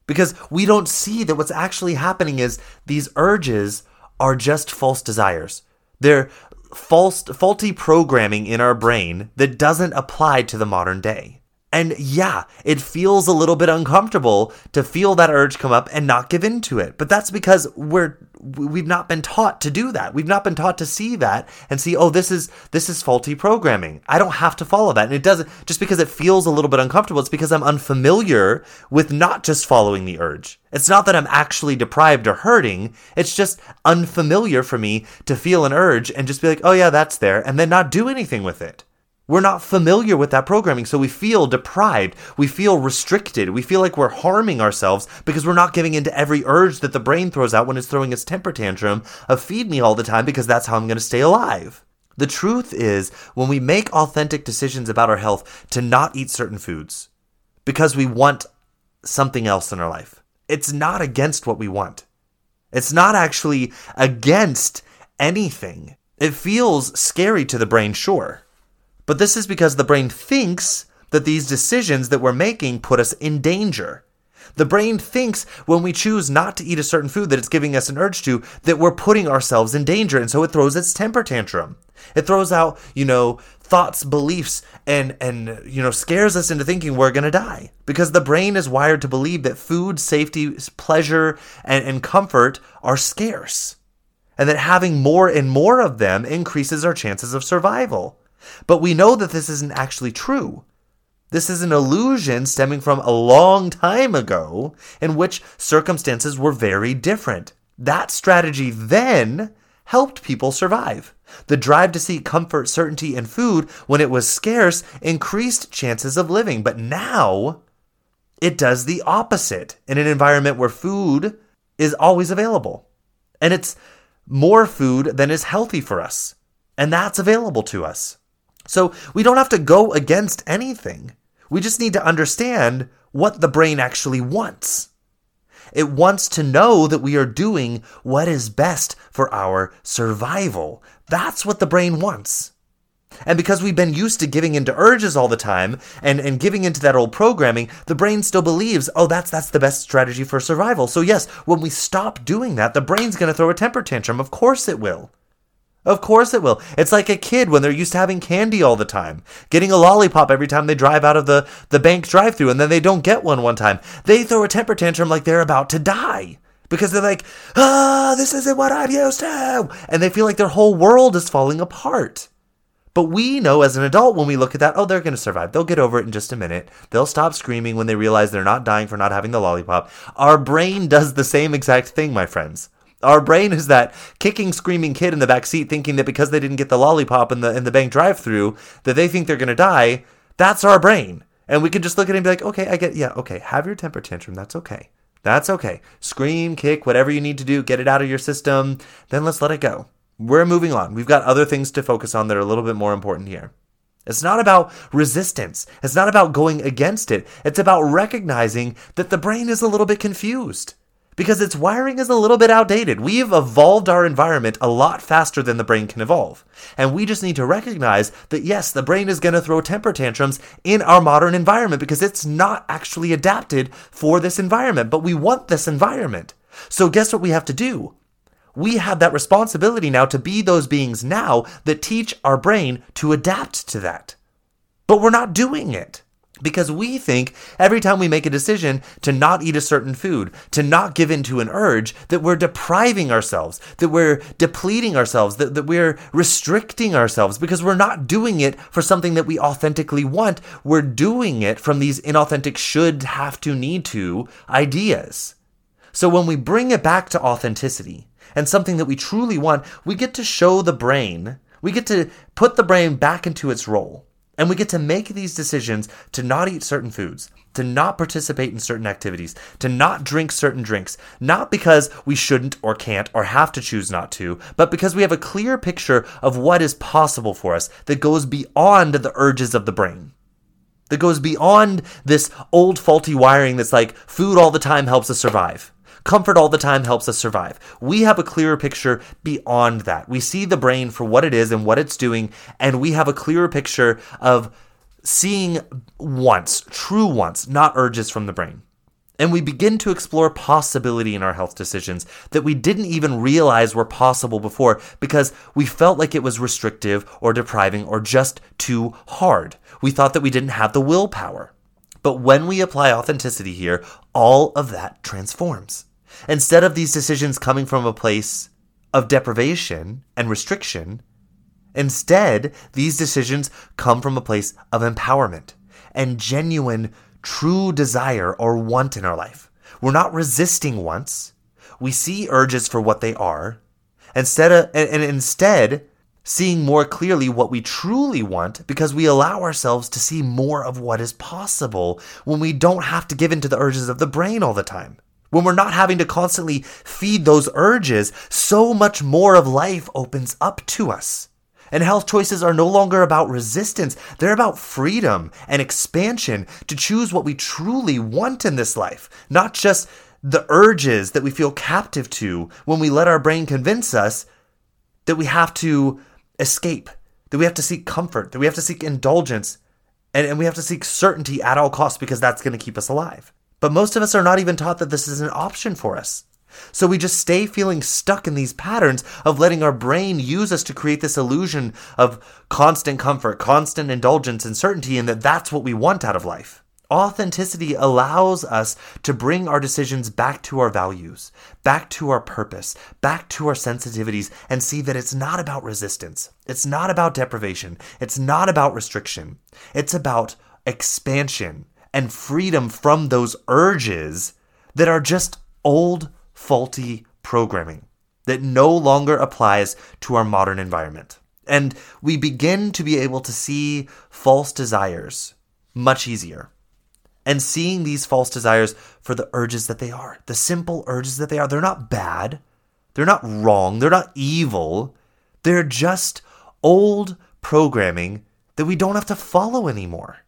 because we don't see that what's actually happening is these urges are just false desires. They're false, faulty programming in our brain that doesn't apply to the modern day. And yeah, it feels a little bit uncomfortable to feel that urge come up and not give in to it. But that's because we're, we've not been taught to do that. We've not been taught to see that and see, oh, this is, this is faulty programming. I don't have to follow that. And it doesn't, just because it feels a little bit uncomfortable, it's because I'm unfamiliar with not just following the urge. It's not that I'm actually deprived or hurting. It's just unfamiliar for me to feel an urge and just be like, oh yeah, that's there, and then not do anything with it. We're not familiar with that programming, so we feel deprived. We feel restricted. We feel like we're harming ourselves because we're not giving in to every urge that the brain throws out when it's throwing its temper tantrum of feed me all the time because that's how I'm going to stay alive. The truth is, when we make authentic decisions about our health to not eat certain foods because we want something else in our life, it's not against what we want. It's not actually against anything. It feels scary to the brain, sure. But this is because the brain thinks that these decisions that we're making put us in danger. The brain thinks when we choose not to eat a certain food that it's giving us an urge to, that we're putting ourselves in danger. And so it throws its temper tantrum. It throws out, you know, thoughts, beliefs, and, and you know, scares us into thinking we're going to die. Because the brain is wired to believe that food, safety, pleasure, and, and comfort are scarce. And that having more and more of them increases our chances of survival. But we know that this isn't actually true. This is an illusion stemming from a long time ago in which circumstances were very different. That strategy then helped people survive. The drive to seek comfort, certainty, and food when it was scarce increased chances of living. But now it does the opposite in an environment where food is always available. And it's more food than is healthy for us. And that's available to us. So we don't have to go against anything. We just need to understand what the brain actually wants. It wants to know that we are doing what is best for our survival. That's what the brain wants. And because we've been used to giving into urges all the time and, and giving into that old programming, the brain still believes, oh, that's that's the best strategy for survival. So yes, when we stop doing that, the brain's going to throw a temper tantrum. Of course it will. Of course it will. It's like a kid when they're used to having candy all the time, getting a lollipop every time they drive out of the, the bank drive-thru, and then they don't get one one time. They throw a temper tantrum like they're about to die because they're like, ah, oh, this isn't what I'm used to. And they feel like their whole world is falling apart. But we know as an adult when we look at that, oh, they're going to survive. They'll get over it in just a minute. They'll stop screaming when they realize they're not dying for not having the lollipop. Our brain does the same exact thing, my friends. Our brain is that kicking, screaming kid in the backseat thinking that because they didn't get the lollipop in the in the bank drive-thru that they think they're going to die. That's our brain. And we can just look at it and be like, okay, I get, yeah, okay, have your temper tantrum. That's okay. That's okay. Scream, kick, whatever you need to do, get it out of your system. Then let's let it go. We're moving on. We've got other things to focus on that are a little bit more important here. It's not about resistance. It's not about going against it. It's about recognizing that the brain is a little bit confused. Because its wiring is a little bit outdated. We've evolved our environment a lot faster than the brain can evolve. And we just need to recognize that, yes, the brain is going to throw temper tantrums in our modern environment because it's not actually adapted for this environment. But we want this environment. So guess what we have to do? We have that responsibility now to be those beings now that teach our brain to adapt to that. But we're not doing it. Because we think every time we make a decision to not eat a certain food, to not give in to an urge, that we're depriving ourselves, that we're depleting ourselves, that, that we're restricting ourselves because we're not doing it for something that we authentically want. We're doing it from these inauthentic should, have to, need to ideas. So when we bring it back to authenticity and something that we truly want, we get to show the brain, we get to put the brain back into its role. And we get to make these decisions to not eat certain foods, to not participate in certain activities, to not drink certain drinks, not because we shouldn't or can't or have to choose not to, but because we have a clear picture of what is possible for us that goes beyond the urges of the brain, that goes beyond this old faulty wiring that's like food all the time helps us survive. Comfort all the time helps us survive. We have a clearer picture beyond that. We see the brain for what it is and what it's doing, and we have a clearer picture of seeing wants, true wants, not urges from the brain. And we begin to explore possibility in our health decisions that we didn't even realize were possible before because we felt like it was restrictive or depriving or just too hard. We thought that we didn't have the willpower. But when we apply authenticity here, all of that transforms. Instead of these decisions coming from a place of deprivation and restriction, instead, these decisions come from a place of empowerment and genuine, true desire or want in our life. We're not resisting wants. We see urges for what they are. Instead of, and instead, seeing more clearly what we truly want because we allow ourselves to see more of what is possible when we don't have to give in to the urges of the brain all the time. When we're not having to constantly feed those urges, so much more of life opens up to us. And health choices are no longer about resistance. They're about freedom and expansion to choose what we truly want in this life, not just the urges that we feel captive to when we let our brain convince us that we have to escape, that we have to seek comfort, that we have to seek indulgence, and, and we have to seek certainty at all costs because that's going to keep us alive. But most of us are not even taught that this is an option for us. So we just stay feeling stuck in these patterns of letting our brain use us to create this illusion of constant comfort, constant indulgence and certainty, and that that's what we want out of life. Authenticity allows us to bring our decisions back to our values, back to our purpose, back to our sensitivities, and see that it's not about resistance. It's not about deprivation. It's not about restriction. It's about expansion and freedom from those urges that are just old, faulty programming that no longer applies to our modern environment. And we begin to be able to see false desires much easier. And seeing these false desires for the urges that they are, the simple urges that they are. They're not bad. They're not wrong. They're not evil. They're just old programming that we don't have to follow anymore.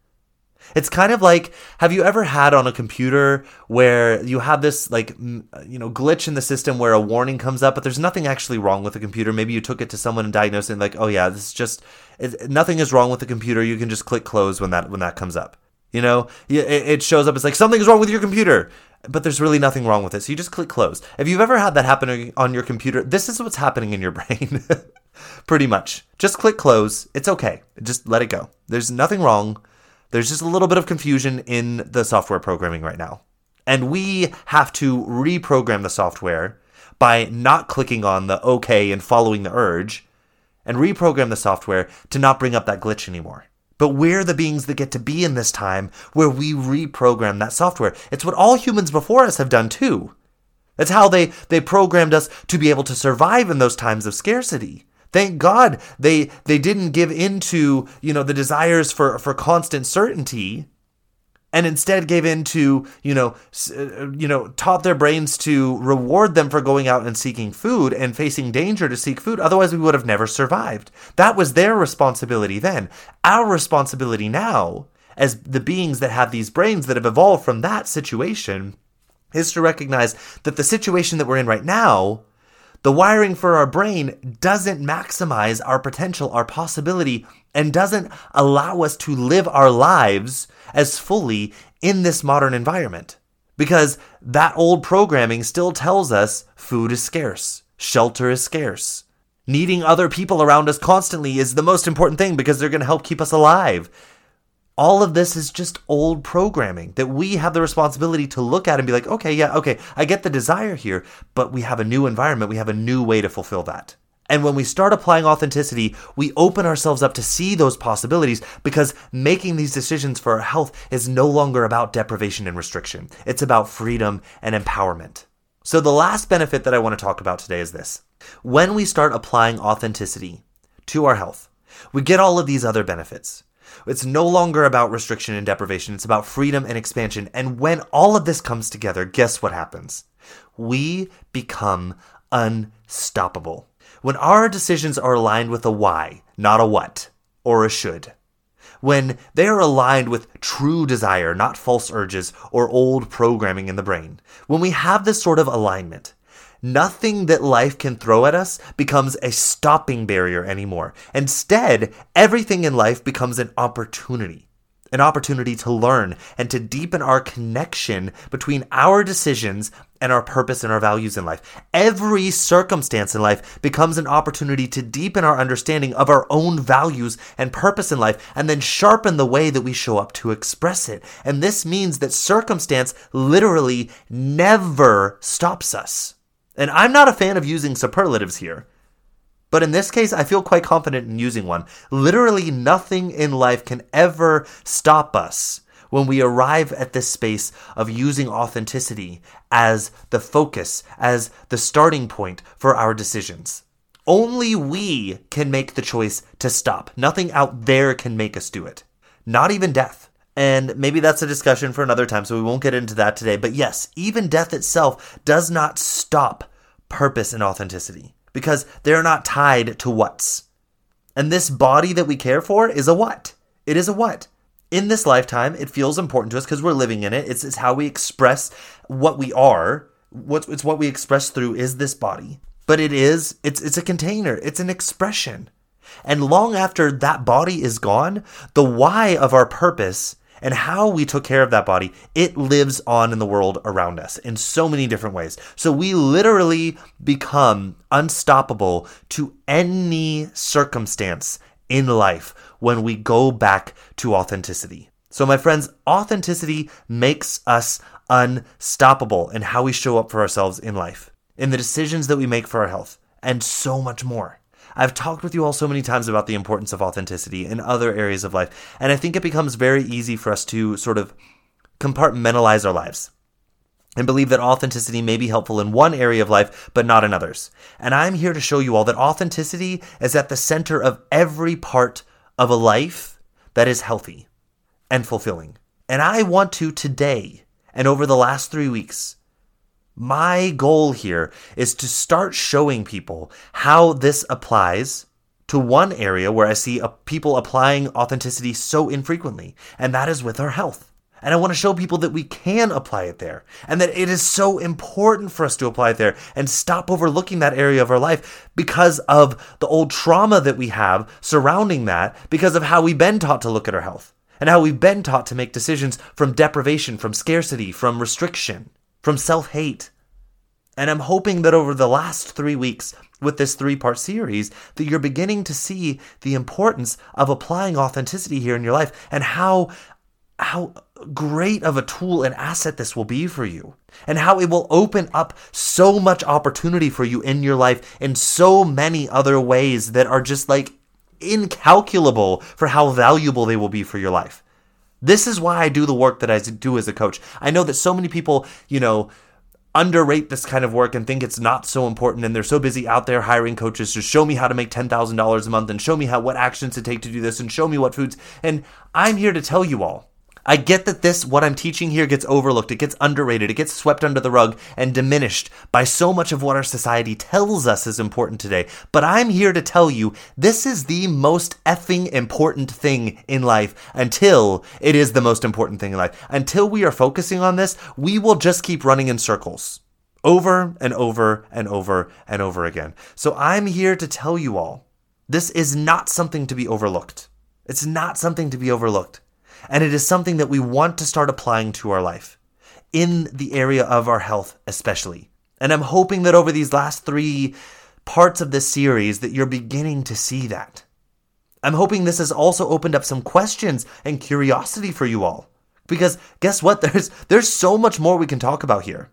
It's kind of like, have you ever had on a computer where you have this like, you know, glitch in the system where a warning comes up, but there's nothing actually wrong with the computer. Maybe you took it to someone and diagnosed it and like, oh yeah, this is just, it, nothing is wrong with the computer. You can just click close when that, when that comes up, you know, it, it shows up. It's like, something's wrong with your computer, but there's really nothing wrong with it. So you just click close. If you've ever had that happen on your computer, this is what's happening in your brain. Pretty much. Just click close. It's okay. Just let it go. There's nothing wrong. There's just a little bit of confusion in the software programming right now. And we have to reprogram the software by not clicking on the okay and following the urge, and reprogram the software to not bring up that glitch anymore. But we're the beings that get to be in this time where we reprogram that software. It's what all humans before us have done too. That's how they, they programmed us to be able to survive in those times of scarcity. Thank God they they didn't give into, you know, the desires for, for constant certainty, and instead gave into, you know, you know, taught their brains to reward them for going out and seeking food and facing danger to seek food. Otherwise, we would have never survived. That was their responsibility then. Our responsibility now, as the beings that have these brains that have evolved from that situation, is to recognize that the situation that we're in right now, the wiring for our brain doesn't maximize our potential, our possibility, and doesn't allow us to live our lives as fully in this modern environment. Because that old programming still tells us food is scarce, shelter is scarce. Needing other people around us constantly is the most important thing because they're going to help keep us alive. All of this is just old programming that we have the responsibility to look at and be like, okay, yeah, okay, I get the desire here, but we have a new environment. We have a new way to fulfill that. And when we start applying authenticity, we open ourselves up to see those possibilities because making these decisions for our health is no longer about deprivation and restriction. It's about freedom and empowerment. So the last benefit that I want to talk about today is this. When we start applying authenticity to our health, we get all of these other benefits. It's no longer about restriction and deprivation. It's about freedom and expansion. And when all of this comes together, guess what happens? We become unstoppable. When our decisions are aligned with a why, not a what, or a should. When they are aligned with true desire, not false urges or old programming in the brain. When we have this sort of alignment, nothing that life can throw at us becomes a stopping barrier anymore. Instead, everything in life becomes an opportunity, an opportunity to learn and to deepen our connection between our decisions and our purpose and our values in life. Every circumstance in life becomes an opportunity to deepen our understanding of our own values and purpose in life, and then sharpen the way that we show up to express it. And this means that circumstance literally never stops us. And I'm not a fan of using superlatives here, but in this case, I feel quite confident in using one. Literally nothing in life can ever stop us when we arrive at this space of using authenticity as the focus, as the starting point for our decisions. Only we can make the choice to stop. Nothing out there can make us do it. Not even death. And maybe that's a discussion for another time, so we won't get into that today. But yes, even death itself does not stop purpose and authenticity because they're not tied to what's. And this body that we care for is a what. It is a what. In this lifetime, it feels important to us because we're living in it. It's, it's how we express what we are. What's, it's what we express through is this body. But it is, it's, it's a container. It's an expression. And long after that body is gone, the why of our purpose and how we took care of that body, it lives on in the world around us in so many different ways. So we literally become unstoppable to any circumstance in life when we go back to authenticity. So my friends, authenticity makes us unstoppable in how we show up for ourselves in life, in the decisions that we make for our health, and so much more. I've talked with you all so many times about the importance of authenticity in other areas of life, and I think it becomes very easy for us to sort of compartmentalize our lives and believe that authenticity may be helpful in one area of life, but not in others. And I'm here to show you all that authenticity is at the center of every part of a life that is healthy and fulfilling. And I want to today and over the last three weeks, my goal here is to start showing people how this applies to one area where I see people applying authenticity so infrequently, and that is with our health. And I want to show people that we can apply it there, and that it is so important for us to apply it there and stop overlooking that area of our life because of the old trauma that we have surrounding that, because of how we've been taught to look at our health and how we've been taught to make decisions from deprivation, from scarcity, from restriction, from self-hate. And I'm hoping that over the last three weeks with this three-part series that you're beginning to see the importance of applying authenticity here in your life and how, how great of a tool and asset this will be for you and how it will open up so much opportunity for you in your life in so many other ways that are just like incalculable for how valuable they will be for your life. This is why I do the work that I do as a coach. I know that so many people, you know, underrate this kind of work and think it's not so important, and they're so busy out there hiring coaches to show me how to make ten thousand dollars a month and show me how what actions to take to do this and show me what foods. And I'm here to tell you all, I get that this, what I'm teaching here gets overlooked, it gets underrated, it gets swept under the rug and diminished by so much of what our society tells us is important today. But I'm here to tell you, this is the most effing important thing in life until it is the most important thing in life. Until we are focusing on this, we will just keep running in circles over and over and over and over again. So I'm here to tell you all, this is not something to be overlooked. It's not something to be overlooked. And it is something that we want to start applying to our life, in the area of our health especially. And I'm hoping that over these last three parts of this series that you're beginning to see that. I'm hoping this has also opened up some questions and curiosity for you all. Because guess what? There's there's so much more we can talk about here.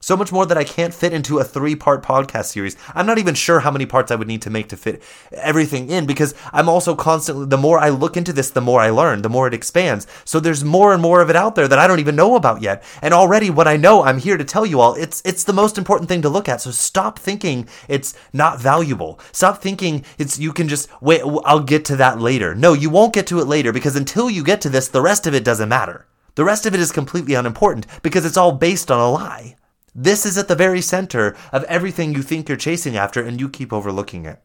So much more that I can't fit into a three-part podcast series. I'm not even sure how many parts I would need to make to fit everything in, because I'm also constantly, the more I look into this, the more I learn, the more it expands. So there's more and more of it out there that I don't even know about yet. And already what I know, I'm here to tell you all, it's it's the most important thing to look at. So stop thinking it's not valuable. Stop thinking it's you can just, wait, I'll get to that later. No, you won't get to it later, because until you get to this, the rest of it doesn't matter. The rest of it is completely unimportant because it's all based on a lie. This is at the very center of everything you think you're chasing after, and you keep overlooking it.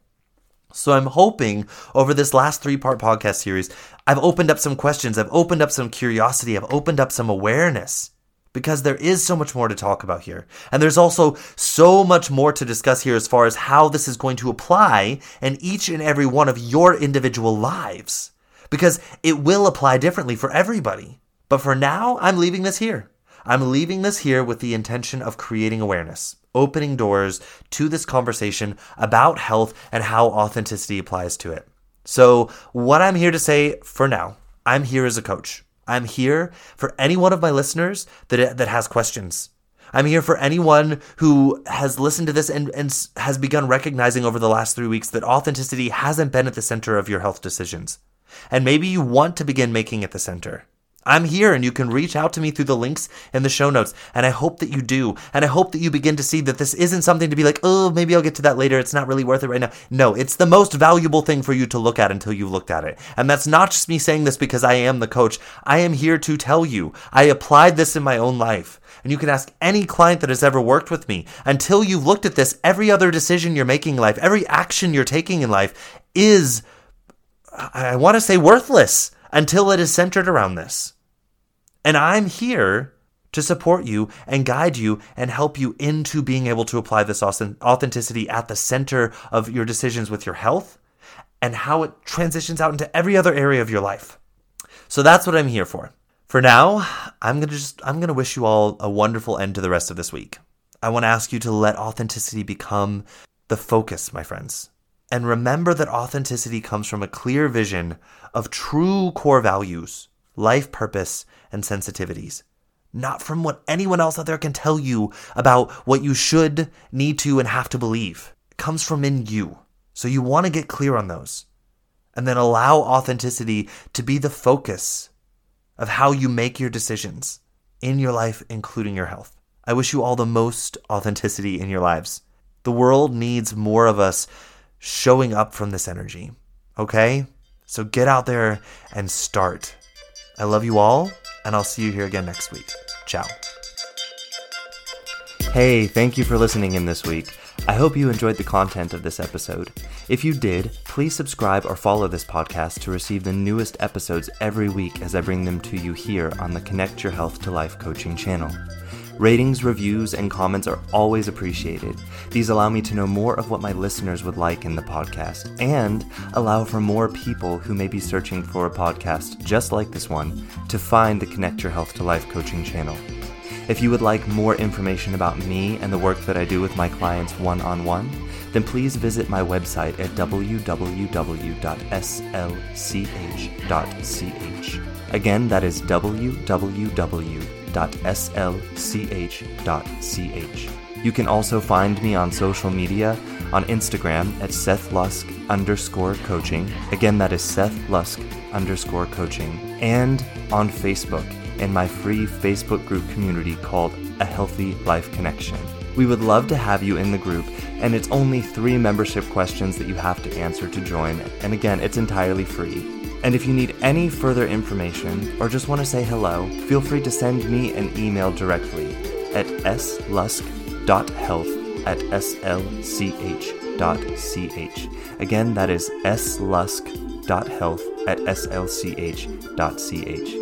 So I'm hoping over this last three-part podcast series, I've opened up some questions, I've opened up some curiosity, I've opened up some awareness, because there is so much more to talk about here. And there's also so much more to discuss here as far as how this is going to apply in each and every one of your individual lives, because it will apply differently for everybody. But for now, I'm leaving this here. I'm leaving this here with the intention of creating awareness, opening doors to this conversation about health and how authenticity applies to it. So what I'm here to say for now, I'm here as a coach. I'm here for any one of my listeners that that has questions. I'm here for anyone who has listened to this and, and has begun recognizing over the last three weeks that authenticity hasn't been at the center of your health decisions. And maybe you want to begin making it the center. I'm here, and you can reach out to me through the links in the show notes, and I hope that you do, and I hope that you begin to see that this isn't something to be like, oh, maybe I'll get to that later, it's not really worth it right now. No, it's the most valuable thing for you to look at until you've looked at it, and that's not just me saying this because I am the coach. I am here to tell you, I applied this in my own life, and you can ask any client that has ever worked with me. Until you've looked at this, every other decision you're making in life, every action you're taking in life is, I want to say worthless, until it is centered around this. And I'm here to support you and guide you and help you into being able to apply this authenticity at the center of your decisions with your health and how it transitions out into every other area of your life. So that's what I'm here for. For now, I'm going to just I'm going to wish you all a wonderful end to the rest of this week. I want to ask you to let authenticity become the focus, my friends. And remember that authenticity comes from a clear vision of true core values, life purpose, and sensitivities. Not from what anyone else out there can tell you about what you should, need to, and have to believe. It comes from in you. So you want to get clear on those. And then allow authenticity to be the focus of how you make your decisions in your life, including your health. I wish you all the most authenticity in your lives. The world needs more of us showing up from this energy, okay? So get out there and start. I love you all, and I'll see you here again next week. Ciao. Hey, thank you for listening in this week. I hope you enjoyed the content of this episode. If you did, please subscribe or follow this podcast to receive the newest episodes every week as I bring them to you here on the Connect Your Health to Life coaching channel. Ratings, reviews, and comments are always appreciated. These allow me to know more of what my listeners would like in the podcast and allow for more people who may be searching for a podcast just like this one to find the Connect Your Health to Life coaching channel. If you would like more information about me and the work that I do with my clients one-on-one, then please visit my website at w w w dot s l c h dot c h. Again, that is w w w dot s l c h dot c h. You can also find me on social media on Instagram at Seth Lusk underscore coaching. Again, that is Seth Lusk underscore coaching. And on Facebook in my free Facebook group community called A Healthy Life Connection. We would love to have you in the group, and it's only three membership questions that you have to answer to join, and again, it's entirely free. And if you need any further information or just want to say hello, feel free to send me an email directly at s lusk dot health at s l c h dot c h. Again, that is s lusk dot health at s l c h dot c h.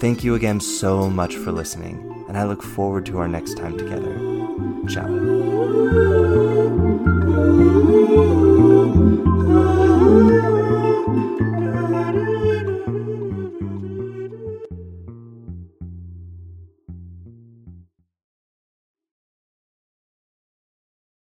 Thank you again so much for listening, and I look forward to our next time together. Ciao.